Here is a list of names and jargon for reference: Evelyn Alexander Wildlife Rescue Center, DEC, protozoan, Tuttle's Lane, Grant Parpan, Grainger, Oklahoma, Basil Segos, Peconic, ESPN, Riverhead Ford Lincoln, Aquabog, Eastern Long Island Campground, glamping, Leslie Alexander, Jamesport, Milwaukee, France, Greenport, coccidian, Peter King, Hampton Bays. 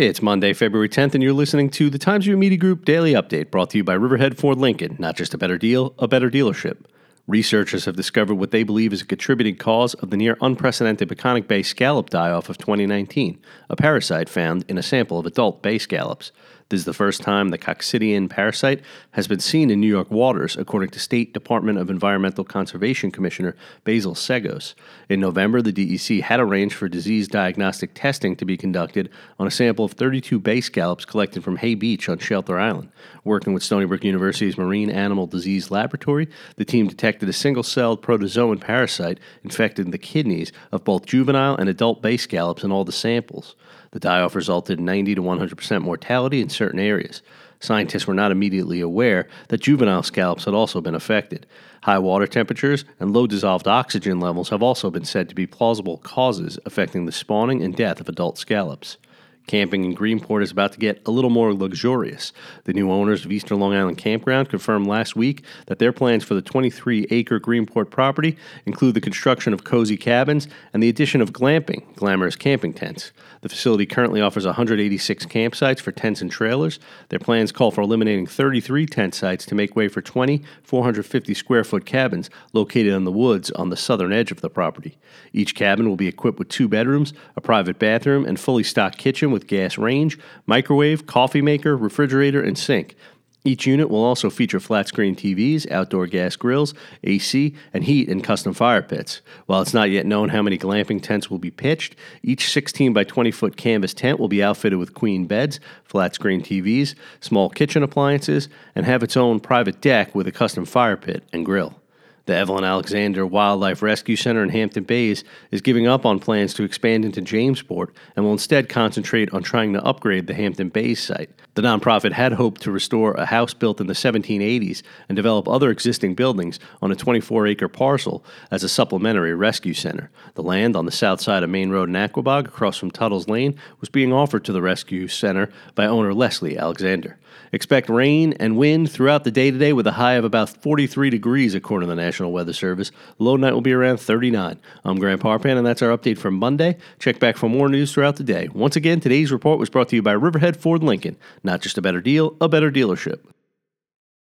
It's Monday, February 10th, and you're listening to the Times Your Media Group Daily Update, brought to you by Riverhead Ford Lincoln. Not just a better deal, a better dealership. Researchers have discovered what they believe is a contributing cause of the near-unprecedented Peconic Bay scallop die-off of 2019, a parasite found in a sample of adult bay scallops. This is the first time the coccidian parasite has been seen in New York waters, according to State Department of Environmental Conservation Commissioner Basil Segos. In November, the DEC had arranged for disease diagnostic testing to be conducted on a sample of 32 bay scallops collected from Hay Beach on Shelter Island. Working with Stony Brook University's Marine Animal Disease Laboratory, the team detected a single-celled protozoan parasite infected the kidneys of both juvenile and adult bay scallops in all the samples. The die-off resulted in 90 to 100% mortality in certain areas. Scientists were not immediately aware that juvenile scallops had also been affected. High water temperatures and low dissolved oxygen levels have also been said to be plausible causes affecting the spawning and death of adult scallops. Camping in Greenport is about to get a little more luxurious. The new owners of Eastern Long Island Campground confirmed last week that their plans for the 23-acre Greenport property include the construction of cozy cabins and the addition of glamping, glamorous camping tents. The facility currently offers 186 campsites for tents and trailers. Their plans call for eliminating 33 tent sites to make way for 20 450-square-foot cabins located in the woods on the southern edge of the property. Each cabin will be equipped with two bedrooms, a private bathroom, and fully stocked kitchen with gas range, microwave, coffee maker, refrigerator, and sink. Each unit will also feature flat-screen TVs, outdoor gas grills, AC, and heat and custom fire pits. While it's not yet known how many glamping tents will be pitched, each 16 by 20-foot canvas tent will be outfitted with queen beds, flat-screen TVs, small kitchen appliances, and have its own private deck with a custom fire pit and grill. The Evelyn Alexander Wildlife Rescue Center in Hampton Bays is giving up on plans to expand into Jamesport and will instead concentrate on trying to upgrade the Hampton Bays site. The nonprofit had hoped to restore a house built in the 1780s and develop other existing buildings on a 24-acre parcel as a supplementary rescue center. The land on the south side of Main Road in Aquabog, across from Tuttle's Lane, was being offered to the rescue center by owner Leslie Alexander. Expect rain and wind throughout the day today with a high of about 43 degrees, according to the National Weather Service. Low night will be around 39. I'm Grant Parpan, and that's our update for Monday. Check back for more news throughout the day. Once again, today's report was brought to you by Riverhead Ford Lincoln. Not just a better deal, a better dealership.